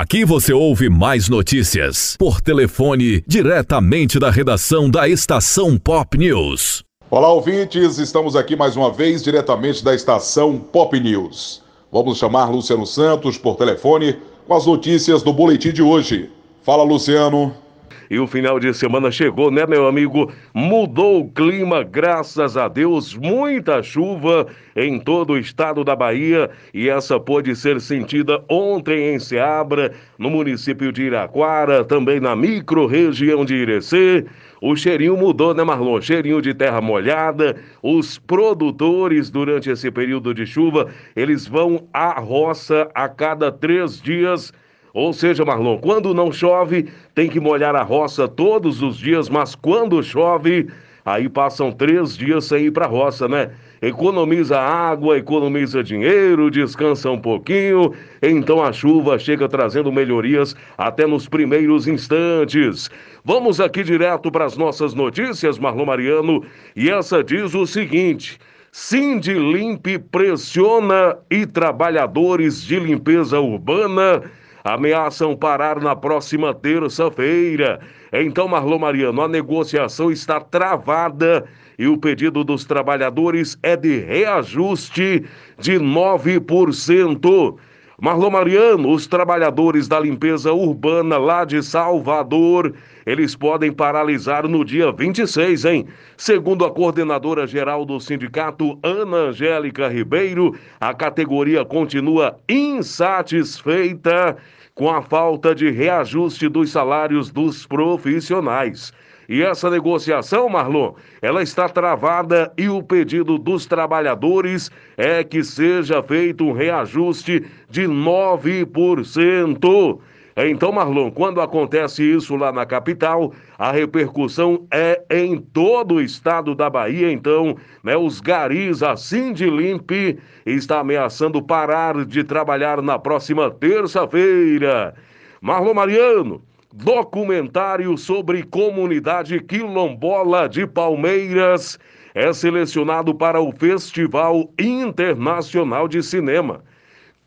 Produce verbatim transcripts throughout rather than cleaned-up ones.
Aqui você ouve mais notícias por telefone diretamente da redação da Estação Pop News. Olá, ouvintes, estamos aqui mais uma vez diretamente da Estação Pop News. Vamos chamar Luciano Santos por telefone com as notícias do boletim de hoje. Fala, Luciano. E o final de semana chegou, né, meu amigo? Mudou o clima, graças a Deus. Muita chuva em todo o estado da Bahia. E essa pôde ser sentida ontem em Seabra, no município de Iraquara, também na micro-região de Irecê. O cheirinho mudou, né, Marlon? Cheirinho de terra molhada. Os produtores, durante esse período de chuva, eles vão à roça a cada três dias. Ou seja, Marlon, quando não chove, tem que molhar a roça todos os dias, mas quando chove, aí passam três dias sem ir para a roça, né? Economiza água, economiza dinheiro, descansa um pouquinho, então a chuva chega trazendo melhorias até nos primeiros instantes. Vamos aqui direto para as nossas notícias, Marlon Mariano, e essa diz o seguinte: Cindy Limpe pressiona e trabalhadores de limpeza urbana ameaçam parar na próxima terça-feira. Então, Marlon Mariano, a negociação está travada e o pedido dos trabalhadores é de reajuste de nove por cento. Marlon Mariano, os trabalhadores da limpeza urbana lá de Salvador, eles podem paralisar no dia vinte e seis, hein? Segundo a coordenadora-geral do sindicato, Ana Angélica Ribeiro, a categoria continua insatisfeita com a falta de reajuste dos salários dos profissionais. E essa negociação, Marlon, ela está travada e o pedido dos trabalhadores é que seja feito um reajuste de nove por cento. Então, Marlon, quando acontece isso lá na capital, a repercussão é em todo o estado da Bahia. Então, né, os garis, a Cindy Limpe, está ameaçando parar de trabalhar na próxima terça-feira. Marlon Mariano, documentário sobre comunidade quilombola de Palmeiras é selecionado para o Festival Internacional de Cinema.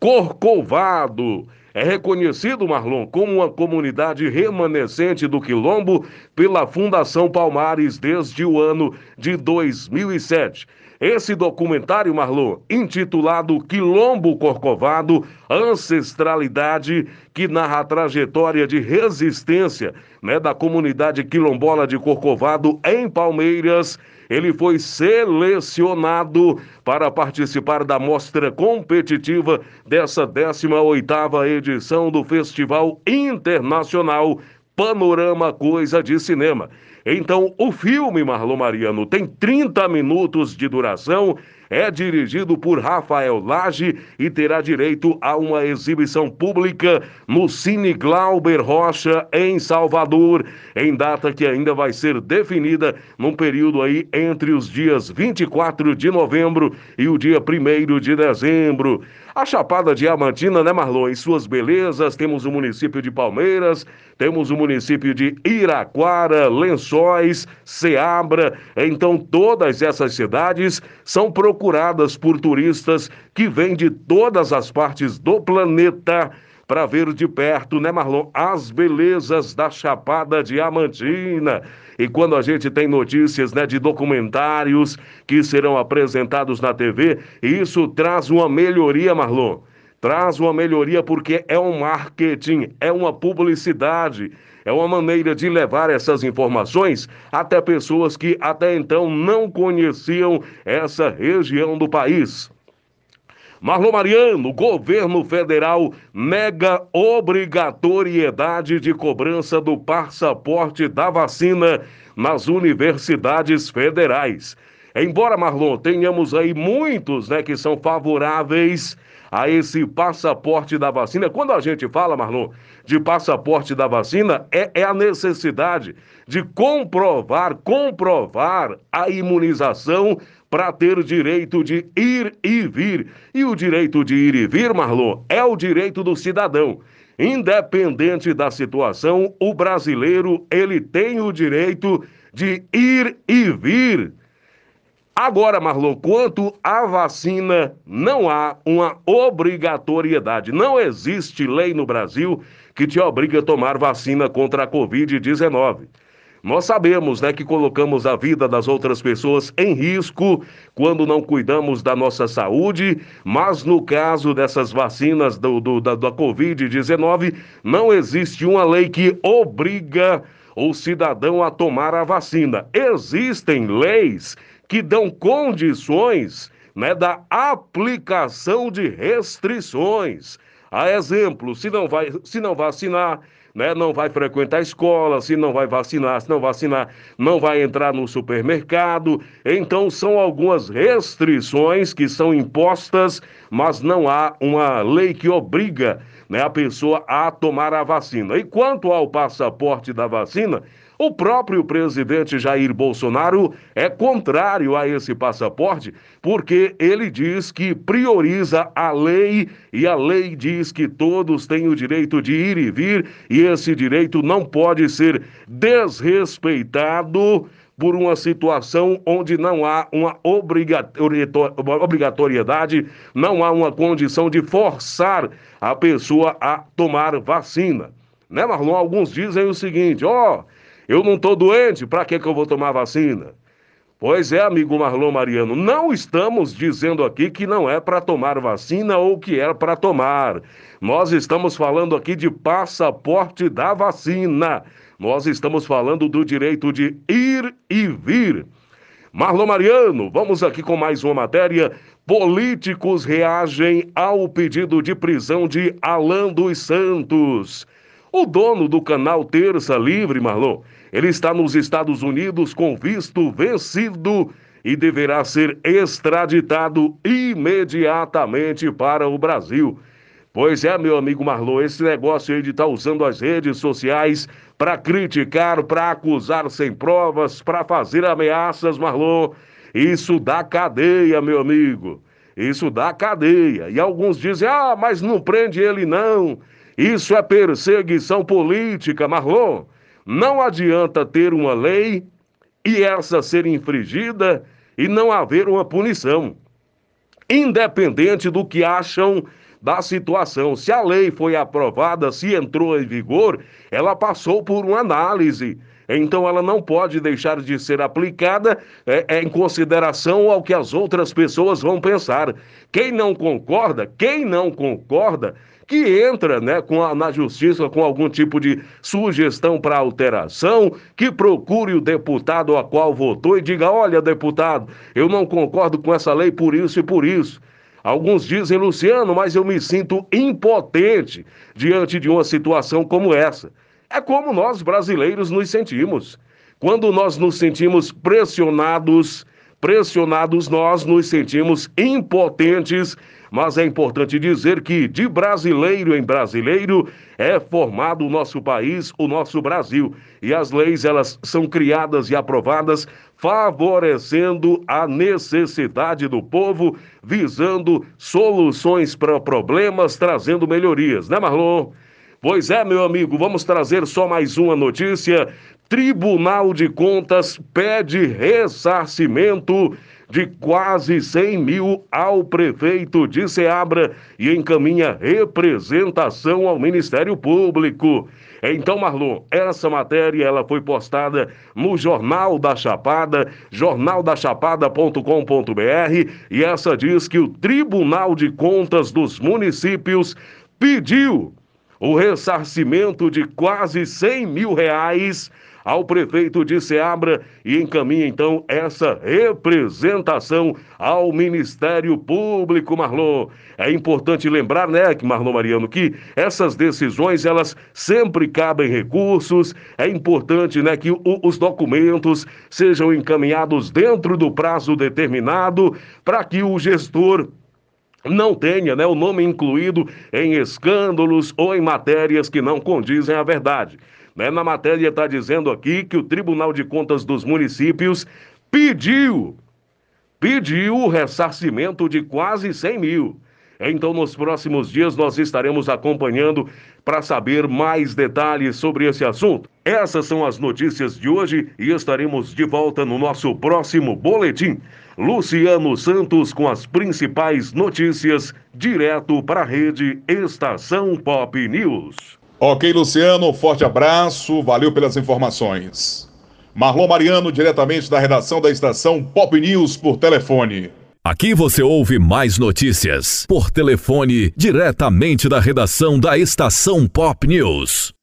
Corcovado é reconhecido, Marlon, como uma comunidade remanescente do Quilombo pela Fundação Palmares desde o ano de dois mil e sete. Esse documentário, Marlon, intitulado Quilombo Corcovado, Ancestralidade, que narra a trajetória de resistência, né, da comunidade quilombola de Corcovado em Palmeiras, ele foi selecionado para participar da mostra competitiva dessa décima oitava edição do Festival Internacional Panorama Coisa de Cinema. Então, o filme, Marlon Mariano, tem trinta minutos de duração, é dirigido por Rafael Lage e terá direito a uma exibição pública no Cine Glauber Rocha, em Salvador, em data que ainda vai ser definida num período aí entre os dias vinte e quatro de novembro e o dia primeiro de dezembro. A Chapada Diamantina, né, Marlon, em suas belezas, temos o município de Palmeiras, temos o município de Iraquara, Lençóis, Seabra. Então, todas essas cidades são procuradas por turistas que vêm de todas as partes do planeta para ver de perto, né, Marlon, as belezas da Chapada Diamantina. E quando a gente tem notícias, né, de documentários que serão apresentados na T V, isso traz uma melhoria, Marlon. Traz uma melhoria porque é um marketing, é uma publicidade, é uma maneira de levar essas informações até pessoas que até então não conheciam essa região do país. Marlon Mariano, o governo federal nega obrigatoriedade de cobrança do passaporte da vacina nas universidades federais. Embora, Marlon, tenhamos aí muitos, né, que são favoráveis a esse passaporte da vacina. Quando a gente fala, Marlon, de passaporte da vacina, é, é a necessidade de comprovar, comprovar a imunização para ter direito de ir e vir. E o direito de ir e vir, Marlon, é o direito do cidadão. Independente da situação, o brasileiro, ele tem o direito de ir e vir. Agora, Marlon, quanto à vacina, não há uma obrigatoriedade. Não existe lei no Brasil que te obriga a tomar vacina contra a covid dezenove. Nós sabemos, né, que colocamos a vida das outras pessoas em risco quando não cuidamos da nossa saúde, mas no caso dessas vacinas do, do, da, da covid dezenove, não existe uma lei que obriga o cidadão a tomar a vacina. Existem leis que dão condições, né, da aplicação de restrições. A exemplo, se não vai, se não vacinar... Né? Não vai frequentar a escola, se não vai vacinar, se não vacinar, não vai entrar no supermercado. Então são algumas restrições que são impostas, mas não há uma lei que obriga, né, a pessoa a tomar a vacina. E quanto ao passaporte da vacina, o próprio presidente Jair Bolsonaro é contrário a esse passaporte, porque ele diz que prioriza a lei, e a lei diz que todos têm o direito de ir e vir, e esse direito não pode ser desrespeitado por uma situação onde não há uma obrigatoriedade, não há uma condição de forçar a pessoa a tomar vacina. Né, Marlon? Alguns dizem o seguinte: ó... Oh, eu não estou doente, para que, que eu vou tomar vacina? Pois é, amigo Marlon Mariano, não estamos dizendo aqui que não é para tomar vacina ou que é para tomar. Nós estamos falando aqui de passaporte da vacina. Nós estamos falando do direito de ir e vir. Marlon Mariano, vamos aqui com mais uma matéria. Políticos reagem ao pedido de prisão de Alan dos Santos. O dono do canal Terça Livre, Marlon, ele está nos Estados Unidos com visto vencido e deverá ser extraditado imediatamente para o Brasil. Pois é, meu amigo Marlon, esse negócio aí de estar usando as redes sociais para criticar, para acusar sem provas, para fazer ameaças, Marlon, isso dá cadeia, meu amigo. Isso dá cadeia. E alguns dizem: ah, mas não prende ele não. Isso é perseguição política, Marlon. Não adianta ter uma lei e essa ser infringida e não haver uma punição. Independente do que acham da situação, se a lei foi aprovada, se entrou em vigor, ela passou por uma análise. Então ela não pode deixar de ser aplicada é, é, em consideração ao que as outras pessoas vão pensar. Quem não concorda, quem não concorda, que entra, né, com a, na justiça com algum tipo de sugestão para alteração, que procure o deputado a qual votou e diga: olha, deputado, eu não concordo com essa lei por isso e por isso. Alguns dizem: Luciano, mas eu me sinto impotente diante de uma situação como essa. É como nós brasileiros nos sentimos. Quando nós nos sentimos pressionados, pressionados nós nos sentimos impotentes. Mas é importante dizer que de brasileiro em brasileiro é formado o nosso país, o nosso Brasil. E as leis, elas são criadas e aprovadas favorecendo a necessidade do povo, visando soluções para problemas, trazendo melhorias, né, Marlon? Pois é, meu amigo, vamos trazer só mais uma notícia. Tribunal de Contas pede ressarcimento de quase cem mil ao prefeito de Seabra e encaminha representação ao Ministério Público. Então, Marlon, essa matéria ela foi postada no Jornal da Chapada, jornal da chapada ponto com ponto b r, e essa diz que o Tribunal de Contas dos Municípios pediu o ressarcimento de quase cem mil reais ao prefeito de Seabra e encaminha, então, essa representação ao Ministério Público, Marlon. É importante lembrar, né, que, Marlon Mariano, que essas decisões, elas sempre cabem recursos. É importante, né, que o, os documentos sejam encaminhados dentro do prazo determinado para que o gestor não tenha, né, o nome incluído em escândalos ou em matérias que não condizem à verdade. Na matéria está dizendo aqui que o Tribunal de Contas dos Municípios pediu, pediu o ressarcimento de quase cem mil. Então, nos próximos dias, nós estaremos acompanhando para saber mais detalhes sobre esse assunto. Essas são as notícias de hoje e estaremos de volta no nosso próximo boletim. Luciano Santos com as principais notícias, direto para a rede Estação Pop News. Ok, Luciano, um forte abraço, valeu pelas informações. Marlon Mariano, diretamente da redação da Estação Pop News, por telefone. Aqui você ouve mais notícias por telefone, diretamente da redação da Estação Pop News.